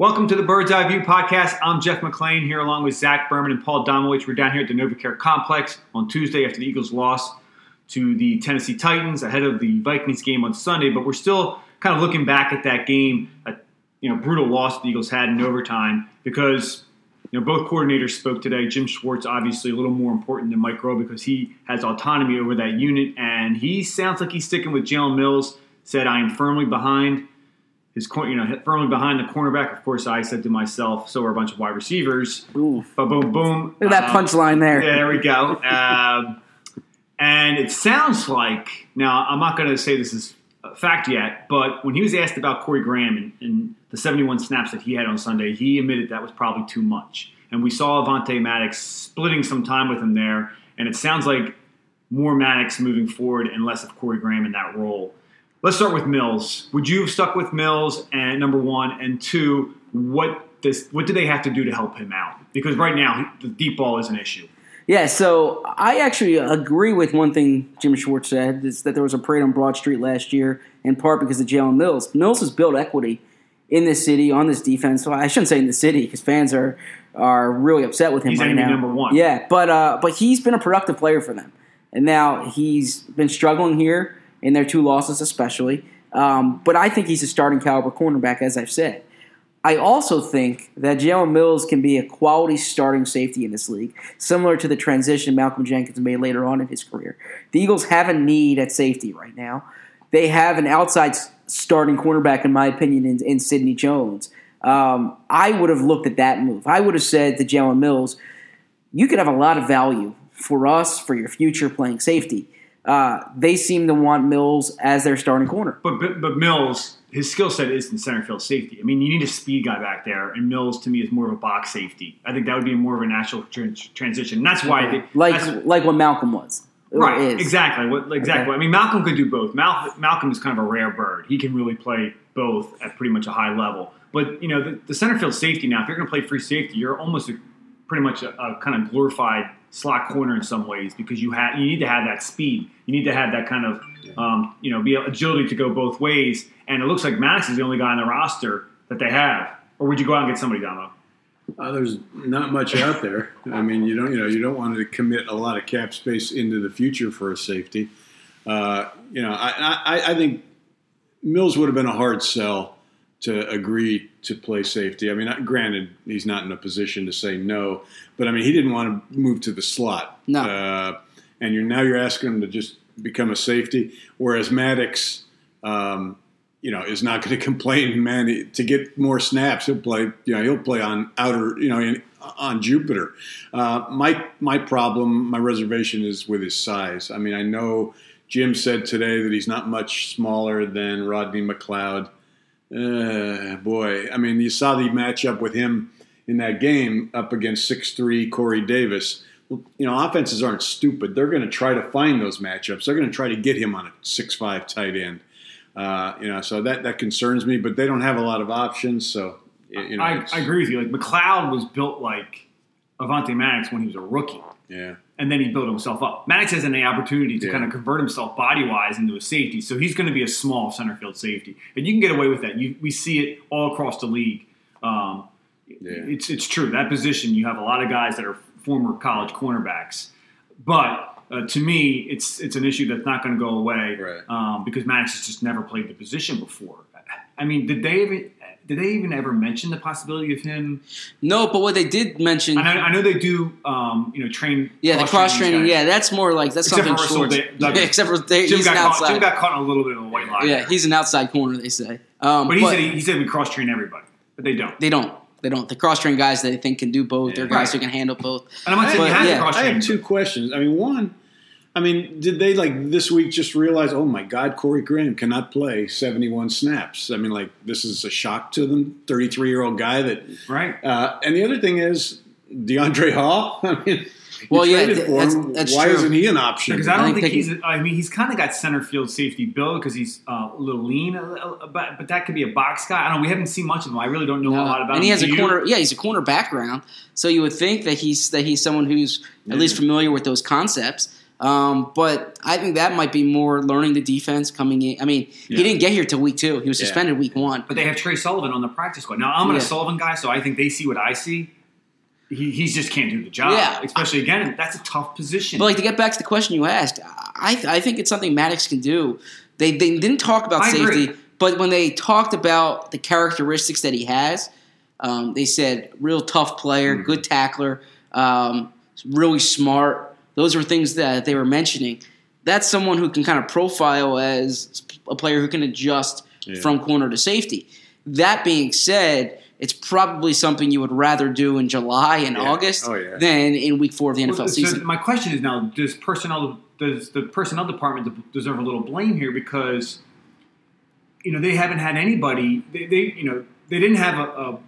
Welcome to the Bird's Eye View Podcast. I'm Jeff McLane here along with Zach Berman and Paul Domowitz. We're down here at the NovaCare Complex on Tuesday after the Eagles lost to the Tennessee Titans ahead of the Vikings game on Sunday. But we're still kind of looking back at that game, brutal loss the Eagles had in overtime because both coordinators spoke today. Jim Schwartz, obviously a little more important than Mike Rowe because he has autonomy over that unit. And he sounds like he's sticking with Jalen Mills, said, I am firmly behind the cornerback. Of course, I said to myself, so are a bunch of wide receivers. Ooh. Boom, boom. Look at that punchline there. Yeah, there we go. And it sounds like, now I'm not going to say this is a fact yet, but when he was asked about Corey Graham and the 71 snaps that he had on Sunday, he admitted that was probably too much. And we saw Avonte Maddox splitting some time with him there, and it sounds like more Maddox moving forward and less of Corey Graham in that role. Let's start with Mills. Would you have stuck with Mills, and number one? And two, what do they have to do to help him out? Because right now, the deep ball is an issue. Yeah, so I actually agree with one thing Jim Schwartz said, is that there was a parade on Broad Street last year, in part because of Jalen Mills. Mills has built equity in this city, on this defense. Well, I shouldn't say in the city, because fans are really upset with him right now. He's enemy number one. Yeah, but he's been a productive player for them. And now he's been struggling here in their two losses especially. But I think he's a starting caliber cornerback, as I've said. I also think that Jalen Mills can be a quality starting safety in this league, similar to the transition Malcolm Jenkins made later on in his career. The Eagles have a need at safety right now. They have an outside starting cornerback, in my opinion, in Sidney Jones. I would have looked at that move. I would have said to Jalen Mills, you could have a lot of value for us, for your future playing safety. They seem to want Mills as their starting corner. But Mills, his skill set is in center field safety. I mean, you need a speed guy back there, and Mills, to me, is more of a box safety. I think that would be more of a natural transition. And that's why like what Malcolm was. Right, is. Exactly. Exactly. Okay. I mean, Malcolm could do both. Malcolm is kind of a rare bird. He can really play both at pretty much a high level. But, the center field safety now, if you're going to play free safety, you're almost pretty much a kind of glorified slot corner in some ways because you need to have that speed. You need to have that kind of, be agility to go both ways. And it looks like Maddox is the only guy on the roster that they have. Or would you go out and get somebody, Domo? There's not much out there. I mean, you don't want to commit a lot of cap space into the future for a safety. I think Mills would have been a hard sell to agree to play safety. I mean, granted, he's not in a position to say no, but I mean, he didn't want to move to the slot. No. And you're asking him to just become a safety, whereas Maddox, is not going to complain. Man, to get more snaps, he'll play on outer, on Jupiter. My problem, my reservation is with his size. I mean, I know Jim said today that he's not much smaller than Rodney McLeod. I mean, you saw the matchup with him in that game up against 6'3" Corey Davis. Offenses aren't stupid. They're going to try to find those matchups. They're going to try to get him on a 6'5" tight end. So that concerns me, but they don't have a lot of options. So, I agree with you. Like, McLeod was built like Avonte Maddox when he was a rookie. Yeah. And then he built himself up. Maddox has an opportunity to kind of convert himself body-wise into a safety, so he's going to be a small center field safety. And you can get away with that. We see it all across the league. It's true. That position, you have a lot of guys that are former college cornerbacks. But to me, it's an issue that's not going to go away because Maddox has just never played the position before. I mean, did they even ever mention the possibility of him? No, but what they did mention, I know they do, train. Yeah, cross training. Yeah, that's more like that's except something short. Except for Jim got outside. Jim got caught in a little bit of a white line. Yeah, he's an outside corner. They say, but he said we cross train everybody, but they don't. They cross train guys that they think can do both. They're guys who can handle both. And I'm not saying cross train. I have two questions. I mean, one. I mean, did they, this week just realize, oh, my God, Corey Graham cannot play 71 snaps? I mean, this is a shock to them, 33-year-old guy that – Right. And the other thing is DeAndre Hall. I mean, traded for him. That's why isn't he an option? Because I don't think he's – I mean, he's kind of got center field safety build because he's a little lean, but that could be a box guy. I don't know. We haven't seen much of him. I really don't know a lot about him. And he has he's a corner background. So you would think that he's someone who's at least familiar with those concepts. But I think that might be more learning the defense coming in. I mean, he didn't get here till week two. He was suspended week one. But they have Tre Sullivan on the practice squad. Now, I'm a Sullivan guy, so I think they see what I see. He just can't do the job. Yeah. Especially, again, that's a tough position. But, like, to get back to the question you asked, I think it's something Maddox can do. They didn't talk about safety, but when they talked about the characteristics that he has, they said real tough player, good tackler, really smart. Those were things that they were mentioning. That's someone who can kind of profile as a player who can adjust from corner to safety. That being said, it's probably something you would rather do in July and August than in week four of the NFL season. So my question is now, does the personnel department deserve a little blame here? Because, you know, they haven't had anybody. They didn't have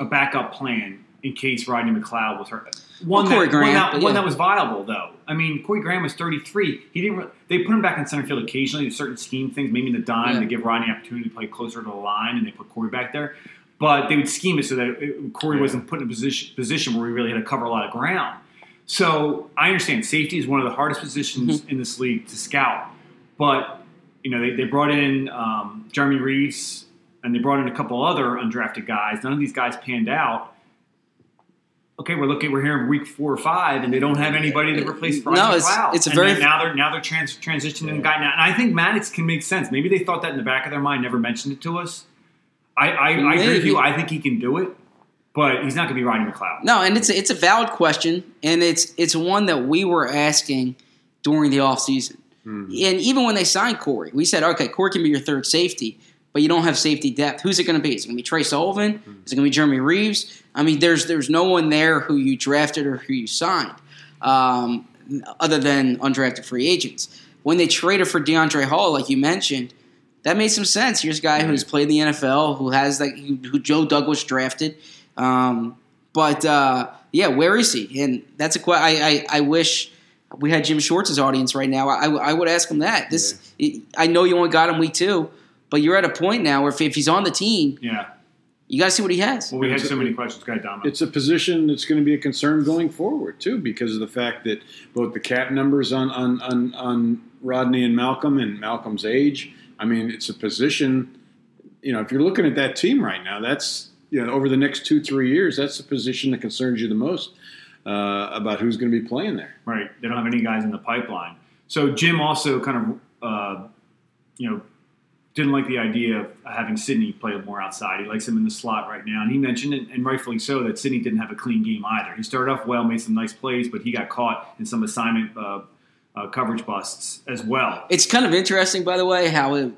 a backup plan in case Rodney McLeod was hurt. One that was viable, though. I mean, Corey Graham was 33. They put him back in center field occasionally to certain scheme things, maybe in the dime to give Rodney an opportunity to play closer to the line, and they put Corey back there. But they would scheme it so that Corey wasn't put in a position where he really had to cover a lot of ground. So I understand safety is one of the hardest positions in this league to scout. But, you know, they brought in Jeremy Reaves, and they brought in a couple other undrafted guys. None of these guys panned out. Okay, we're here in week 4 or 5, and they don't have anybody to replace Rodney McLeod. It's a very now they're transitioning the guy now. And I think Maddox can make sense. Maybe they thought that in the back of their mind, never mentioned it to us. I agree with you. I think he can do it, but he's not going to be Rodney McLeod. No, and it's a valid question, and it's one that we were asking during the offseason. And even when they signed Corey, we said, okay, Corey can be your third safety, but you don't have safety depth. Who's it going to be? Is it going to be Tre Sullivan? Is it going to be Jeremy Reaves? I mean, there's no one there who you drafted or who you signed other than undrafted free agents. When they traded for DeAndre Hall, like you mentioned, that made some sense. Here's a guy who's played the NFL, who has who Joe Douglas drafted. Where is he? And that's a question. I wish we had Jim Schwartz's audience right now. I would ask him that. I know you only got him week two, but you're at a point now where if he's on the team, you got to see what he has. Well, we had so many questions, guy Dominic. It's a position that's going to be a concern going forward too, because of the fact that both the cap numbers on Rodney and Malcolm's age. I mean, it's a position, you know, if you're looking at that team right now, that's, you know, over the next 2-3 years, that's the position that concerns you the most about who's going to be playing there. Right. They don't have any guys in the pipeline. So Jim also kind of, didn't like the idea of having Sidney play more outside. He likes him in the slot right now. And he mentioned, and rightfully so, that Sidney didn't have a clean game either. He started off well, made some nice plays, but he got caught in some assignment coverage busts as well. It's kind of interesting, by the way, how it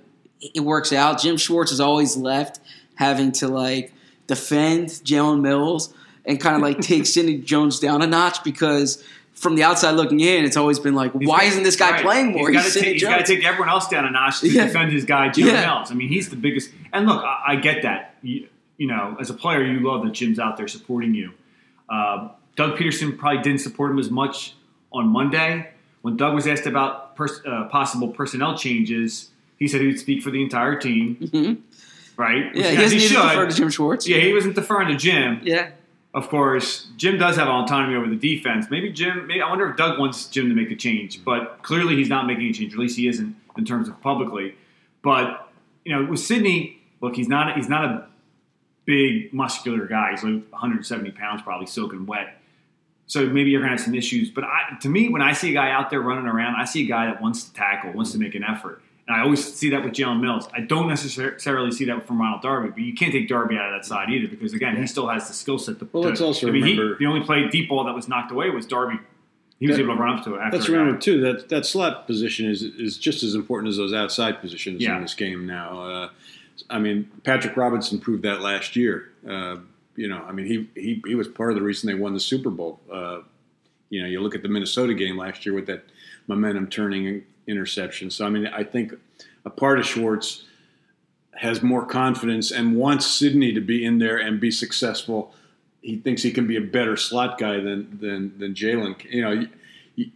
works out. Jim Schwartz is always left having to like defend Jalen Mills and kind of like take Sidney Jones down a notch, because from the outside looking in, it's always been like, why isn't this guy playing more? He's got to take everyone else down a notch to defend his guy Jalen Mills. I mean, he's the biggest. And look, I get that. You know, as a player, you love that Jim's out there supporting you. Doug Peterson probably didn't support him as much on Monday. When Doug was asked about possible personnel changes, he said he would speak for the entire team, right? Yeah, he doesn't defer to Jim Schwartz. Yeah, he wasn't deferring to Jim. Yeah. Of course, Jim does have autonomy over the defense. I wonder if Doug wants Jim to make a change, but clearly he's not making a change, or at least he isn't in terms of publicly. But, you know, with Sidney, look, he's not a big muscular guy. He's like 170 pounds probably, soaking wet. So maybe you're going to have some issues. But to me, when I see a guy out there running around, I see a guy that wants to tackle, wants to make an effort. And I always see that with Jalen Mills. I don't necessarily see that from Ronald Darby. But you can't take Darby out of that side either, because, again, he still has the skill set. Let's also remember, the only play deep ball that was knocked away was Darby. He was able to run up to it after. Let's remember, too, that slot position is just as important as those outside positions in this game now. I mean, Patrick Robinson proved that last year. You know, I mean, he was part of the reason they won the Super Bowl. You know, you look at the Minnesota game last year with that momentum-turning interception. So, I mean, I think a part of Schwartz has more confidence and wants Sidney to be in there and be successful. He thinks he can be a better slot guy than Jalen. You know,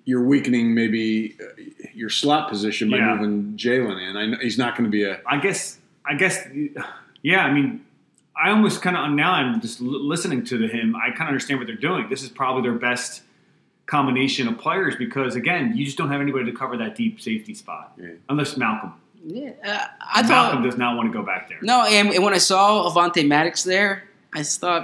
you're weakening maybe your slot position by moving Jalen in. I know he's not going to be a. I guess. Yeah, I mean. I almost kind of, now I'm just listening to him, I kind of understand what they're doing. This is probably their best combination of players because, again, you just don't have anybody to cover that deep safety spot unless Malcolm. Yeah, Malcolm does not want to go back there. No, and when I saw Avonte Maddox there, I thought,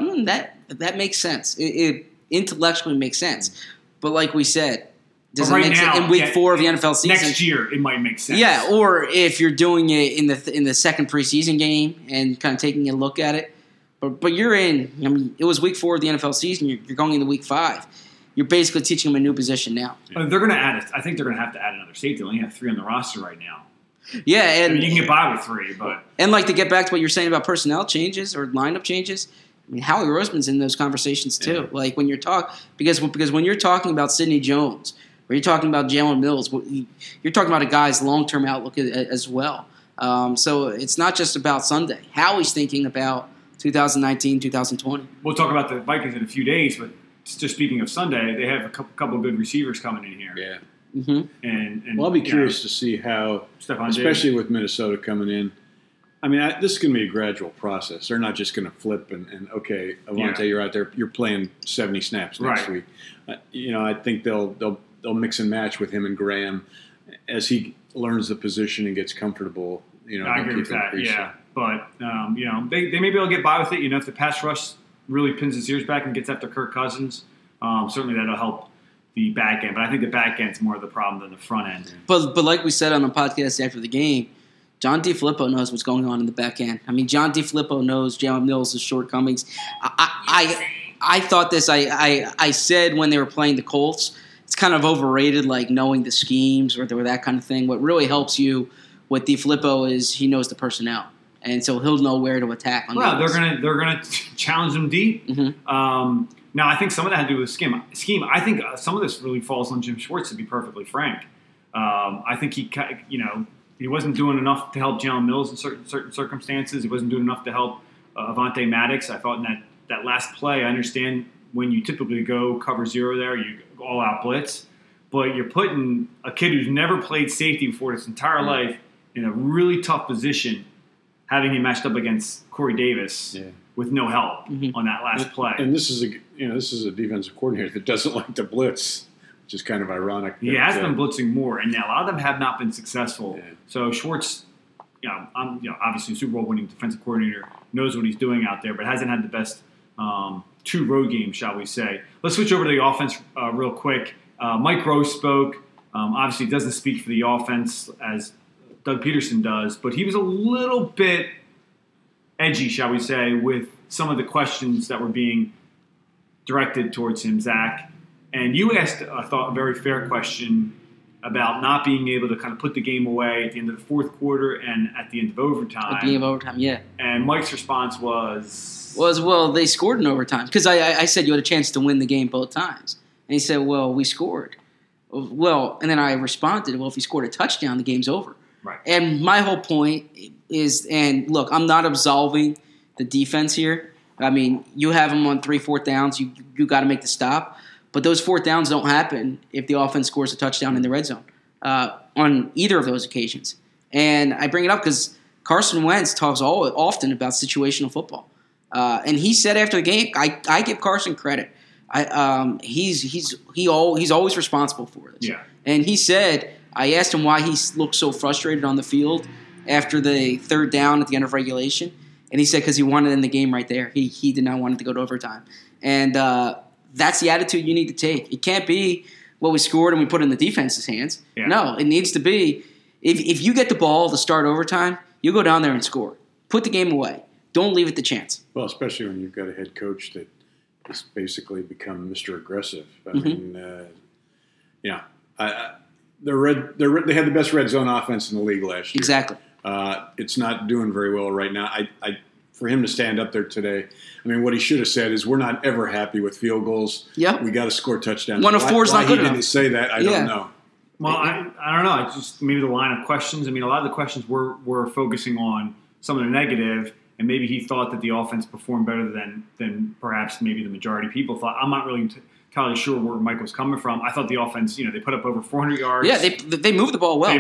that makes sense. It intellectually makes sense. But like we said, doesn't right make now, sense in week four of the NFL season. Next year, it might make sense. Yeah, or if you're doing it in the second preseason game and kind of taking a look at it. But you're in. I mean, it was week four of the NFL season. You're going into week five. You're basically teaching them a new position now. They're going to add it. I think they're going to have to add another safety. They only have three on the roster right now. Yeah, and I mean, you can get by with three, but to get back to what you're saying about personnel changes or lineup changes. I mean, Howie Roseman's in those conversations too. Yeah. Like when you're because when you're talking about Sidney Jones, or you're talking about Jalen Mills, you're talking about a guy's long-term outlook as well. So it's not just about Sunday. Howie's thinking about 2019, 2020. We'll talk about the Vikings in a few days, but just speaking of Sunday, they have a couple of good receivers coming in here. Yeah. Mm-hmm. And well, I'll be curious to see how, especially with Minnesota coming in. I mean, this is going to be a gradual process. They're not just going to flip and okay, Avonte, you're out there, you're playing 70 snaps next week. I think they'll mix and match with him and Graham as he learns the position and gets comfortable. I agree with that. Yeah, but they may be able to get by with it. If the pass rush really pins its ears back and gets after Kirk Cousins, certainly that'll help the back end, but I think the back end's more of the problem than the front end. But like we said on the podcast after the game, John DiFilippo knows what's going on in the back end. I mean, John DiFilippo knows Jalen Mills' shortcomings. I thought this. I said when they were playing the Colts, it's kind of overrated, like knowing the schemes or that kind of thing. What really helps you with DiFilippo is he knows the personnel, and so he'll know where to attack. They're gonna challenge him deep. Mm-hmm. Now, I think some of that had to do with scheme. I think some of this really falls on Jim Schwartz, to be perfectly frank. I think he wasn't doing enough to help Jalen Mills in certain circumstances. He wasn't doing enough to help Avonte Maddox. I thought in that last play, I understand when you typically go cover zero there, you all-out blitz. But you're putting a kid who's never played safety before his entire life in a really tough position, having him matched up against Corey Davis. Yeah. With no help on that last play, and this is a defensive coordinator that doesn't like to blitz, which is kind of ironic. He has been blitzing more, and a lot of them have not been successful. Yeah. So Schwartz, obviously a Super Bowl winning defensive coordinator, knows what he's doing out there, but hasn't had the best two road games, shall we say? Let's switch over to the offense real quick. Mike Rowe spoke. Obviously, doesn't speak for the offense as Doug Peterson does, but he was a little bit edgy, shall we say, with some of the questions that were being directed towards him, Zach. And you asked, I thought, a very fair question about not being able to kind of put the game away at the end of the fourth quarter and at the end of overtime. At the end of overtime, yeah. And Mike's response was, well, they scored in overtime. Because I said you had a chance to win the game both times. And he said, well, we scored. Well, and then I responded, well, if you scored a touchdown, the game's over. Right. And my whole point is, and look, I'm not absolving the defense here. I mean, you have them on 3 4 downs. You got to make the stop. But those fourth downs don't happen if the offense scores a touchdown in the red zone on either of those occasions. And I bring it up because Carson Wentz talks often about situational football. And he said after the game, I give Carson credit. He's always responsible for this. Yeah. And he said, I asked him why he looked so frustrated on the field after the third down at the end of regulation, and he said because he wanted in the game right there. He did not want it to go to overtime. And that's the attitude you need to take. It can't be, well, we scored and we put it in the defense's hands. Yeah. No, it needs to be, if you get the ball to start overtime, you go down there and score. Put the game away. Don't leave it to chance. Well, especially when you've got a head coach that has basically become Mr. Aggressive. They had the best red zone offense in the league last year. Exactly. It's not doing very well right now. For him to stand up there today, I mean, what he should have said is, we're not ever happy with field goals. Yep. We got to score touchdowns. One of four is not good enough. Why he didn't say that, I don't know. Well, I don't know. It's just maybe the line of questions. I mean, a lot of the questions were focusing on some of the negative, and maybe he thought that the offense performed better than perhaps maybe the majority of people thought. I'm not really entirely sure where Mike was coming from. I thought the offense, they put up over 400 yards. Yeah, they moved the ball well.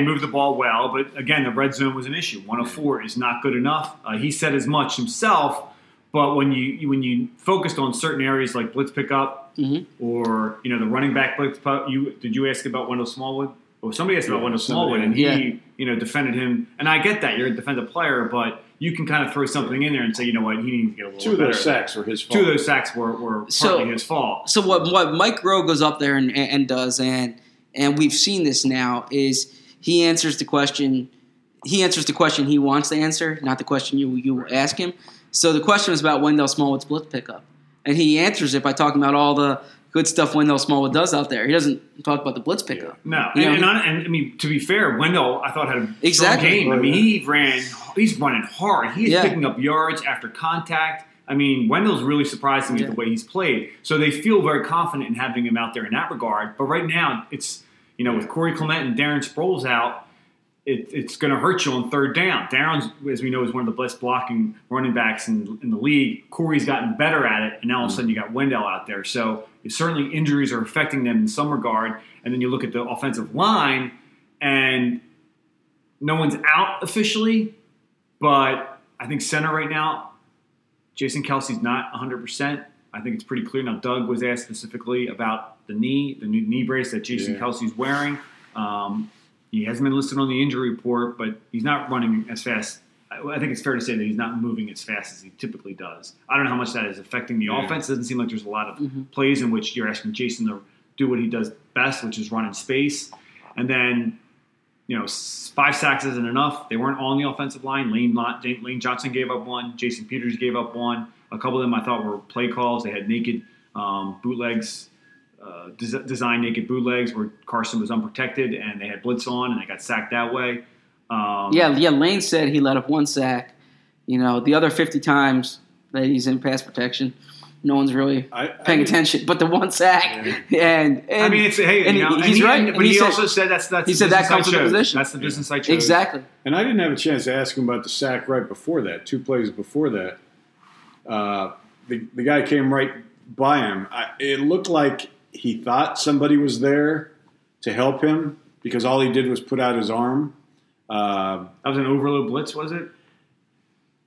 But again, the red zone was an issue. 104 is not good enough. He said as much himself, but when you focused on certain areas like blitz pickup, mm-hmm. or the running back. Did you ask about Wendell Smallwood? Or somebody asked about Wendell Smallwood, and he defended him. And I get that you're a defensive player, but you can kind of throw something in there and say, you know what, he needs to get a little better. Two of those sacks were his fault. Two of those sacks were partly his fault. So what Mike Rowe goes up there and does, and we've seen this now, is he answers the question. He answers the question he wants to answer, not the question you ask him. So the question was about Wendell Smallwood's blitz pickup. And he answers it by talking about all the good stuff Wendell Smallwood does out there. He doesn't talk about the blitz pickup. No. And to be fair, Wendell, I thought, had a strong game. Right. I mean, he's running hard. He is picking up yards after contact. I mean, Wendell's really surprising me the way he's played. So they feel very confident in having him out there in that regard. But right now, it's, with Corey Clement and Darren Sproles out, it's going to hurt you on third down. Darren, as we know, is one of the best blocking running backs in the league. Corey's gotten better at it, and now all of a sudden you got Wendell out there. So certainly injuries are affecting them in some regard. And then you look at the offensive line, and no one's out officially, but I think center right now, Jason Kelsey's not 100%. I think it's pretty clear. Now, Doug was asked specifically about the new knee brace that Jason Kelsey's wearing. He hasn't been listed on the injury report, but he's not running as fast. I think it's fair to say that he's not moving as fast as he typically does. I don't know how much that is affecting the offense. It doesn't seem like there's a lot of plays in which you're asking Jason to do what he does best, which is run in space. And then, 5 sacks isn't enough. They weren't all on the offensive line. Lane Johnson gave up one. Jason Peters gave up one. A couple of them I thought were play calls. They had naked bootlegs. Design naked bootlegs where Carson was unprotected and they had blitz on and they got sacked that way. Lane said he let up one sack. The other 50 times that he's in pass protection, no one's really paying attention. But the one sack, and I mean, it's he's right. But he also said that's he said that comes with the position. That's the business I chose exactly. And I didn't have a chance to ask him about the sack right before that. 2 plays before that, the guy came right by him. It looked like he thought somebody was there to help him because all he did was put out his arm. That was an overload blitz, was it?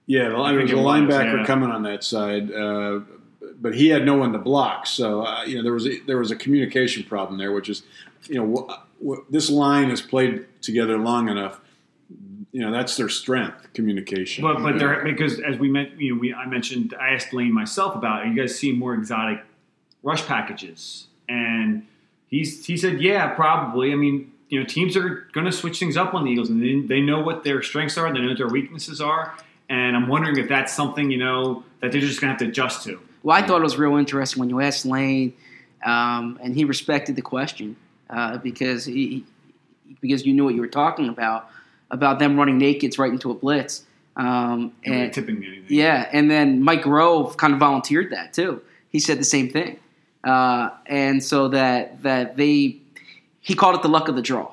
Yeah, there was a linebacker coming on that side, but he had no one to block. So there was a communication problem there, which is this line has played together long enough. That's their strength, communication. But they're because as we met, I asked Lane myself about it. You guys see more exotic rush packages? And he said, yeah, probably. I mean, teams are going to switch things up on the Eagles, and they know what their strengths are, they know what their weaknesses are, and I'm wondering if that's something, that they're just going to have to adjust to. Well, I thought it was real interesting when you asked Lane, and he respected the question because because you knew what you were talking about them running nakeds right into a blitz. And tipping anything. Yeah, and then Mike Rowe kind of volunteered that too. He said the same thing. And so he called it the luck of the draw.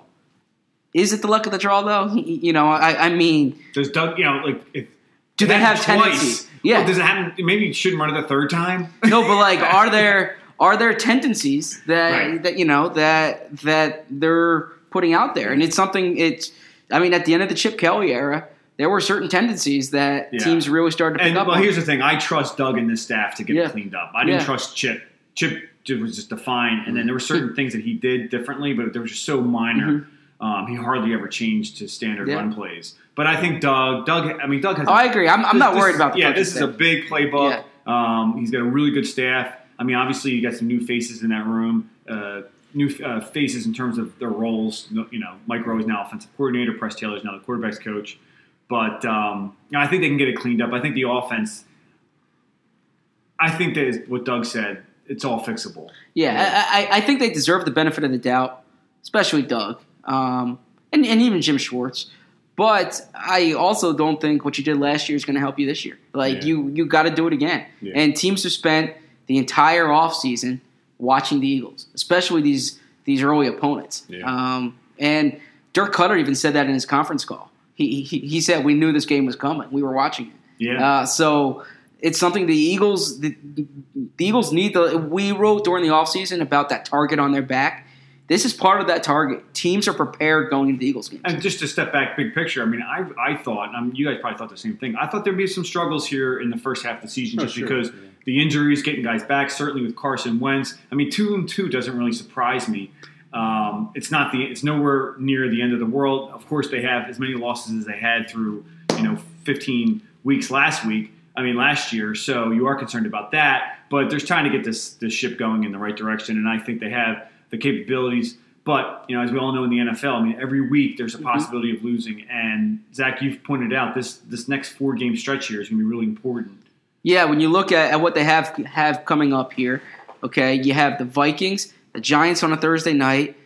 Is it the luck of the draw though? Does Doug, do they have tendencies? Yeah. Well, does it happen? Maybe you shouldn't run it the third time. No, but are there tendencies that, that they're putting out there? And it's something at the end of the Chip Kelly era, there were certain tendencies that teams really started to pick up on. Well, here's the thing. I trust Doug and this staff to get it cleaned up. I didn't trust Chip. Chip was just defined, and then there were certain things that he did differently, but they were just so minor. Mm-hmm. He hardly ever changed to standard run plays. But I think Doug has – I agree. I'm not worried about the coaching. Yeah, this is a big playbook. Yeah. He's got a really good staff. I mean, obviously you got some new faces in that room. New faces in terms of their roles. Mike Rowe is now offensive coordinator. Press Taylor is now the quarterback's coach. But I think they can get it cleaned up. I think the offense – I think that is what Doug said. It's all fixable. Yeah, I think they deserve the benefit of the doubt, especially Doug and even Jim Schwartz. But I also don't think what you did last year is going to help you this year. You got to do it again. Yeah. And teams have spent the entire offseason watching the Eagles, especially these early opponents. Yeah. And Dirk Cutter even said that in his conference call. He said, we knew this game was coming. We were watching it. Yeah. So it's something the Eagles need. We wrote during the offseason about that target on their back. This is part of that target. Teams are prepared going into the Eagles games. And just to step back, big picture, I mean, I thought, you guys probably thought the same thing. I thought there'd be some struggles here in the first half of the season because the injuries, getting guys back, certainly with Carson Wentz. I mean, 2-2 doesn't really surprise me. It's nowhere near the end of the world. Of course, they have as many losses as they had through 15 weeks last year. So you are concerned about that, but they're trying to get this ship going in the right direction, and I think they have the capabilities. But as we all know in the NFL, I mean, every week there's a possibility of losing. And Zach, you've pointed out this next 4-game stretch here is going to be really important. Yeah, when you look at what they have coming up here, okay, you have the Vikings, the Giants on a Thursday night,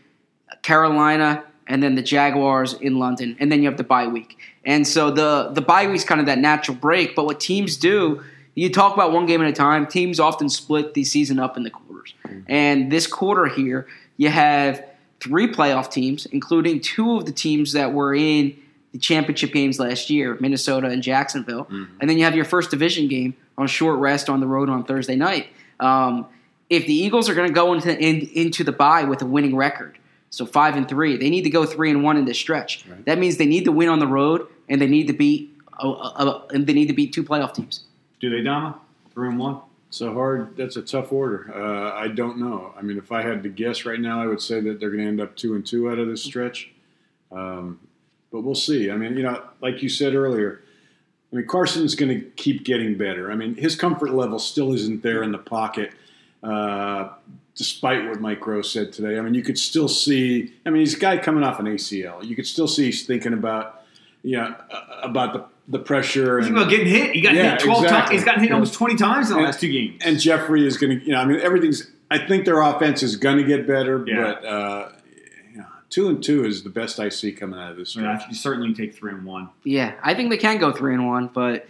Carolina, and then the Jaguars in London. And then you have the bye week. And so the bye week's kind of that natural break. But what teams do, you talk about one game at a time, teams often split the season up in the quarters. And this quarter here, you have 3 playoff teams, including 2 of the teams that were in the championship games last year, Minnesota and Jacksonville. Mm-hmm. And then you have your first division game on short rest on the road on Thursday night. If the Eagles are going to go into the bye with a winning record, so 5-3, they need to go 3-1 in this stretch. Right. That means they need to win on the road, and they need to beat 2 playoff teams. Do they, Dama? 3-1? So hard. That's a tough order. I don't know. I mean, if I had to guess right now, I would say that they're going to end up 2-2 out of this stretch. But we'll see. I mean, like you said earlier, I mean, Carson's going to keep getting better. I mean, his comfort level still isn't there in the pocket. Despite what Mike Rowe said today, I mean, you could still see. I mean, he's a guy coming off an ACL. You could still see he's thinking about, about the pressure. He's about getting hit. He got hit 12 times. He's gotten hit almost 20 times in the last 2 games. And Jeffrey is going to, everything's. I think their offense is going to get better, but 2-2 is the best I see coming out of this. Yeah, you certainly take 3-1. Yeah, I think they can go 3-1, but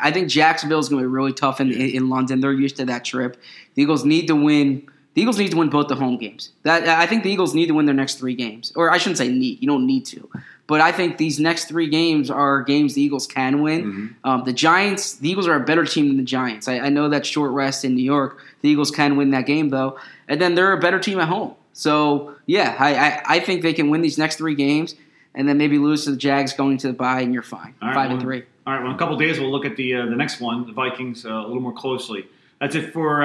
I think Jacksonville's going to be really tough in London. They're used to that trip. The Eagles need to win. The Eagles need to win both the home games. I think the Eagles need to win their next 3 games, or I shouldn't say need. You don't need to, but I think these next 3 games are games the Eagles can win. Mm-hmm. The Eagles are a better team than the Giants. I know that short rest in New York. The Eagles can win that game though, and then they're a better team at home. So, yeah, I think they can win these next 3 games and then maybe lose to the Jags going to the bye, and you're fine. All right, 5-3. All right, well, in a couple of days we'll look at the next one, the Vikings, a little more closely. That's it for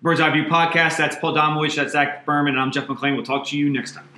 Bird's Eye View Podcast. That's Paul Domowitz. That's Zach Berman, and I'm Jeff McLane. We'll talk to you next time.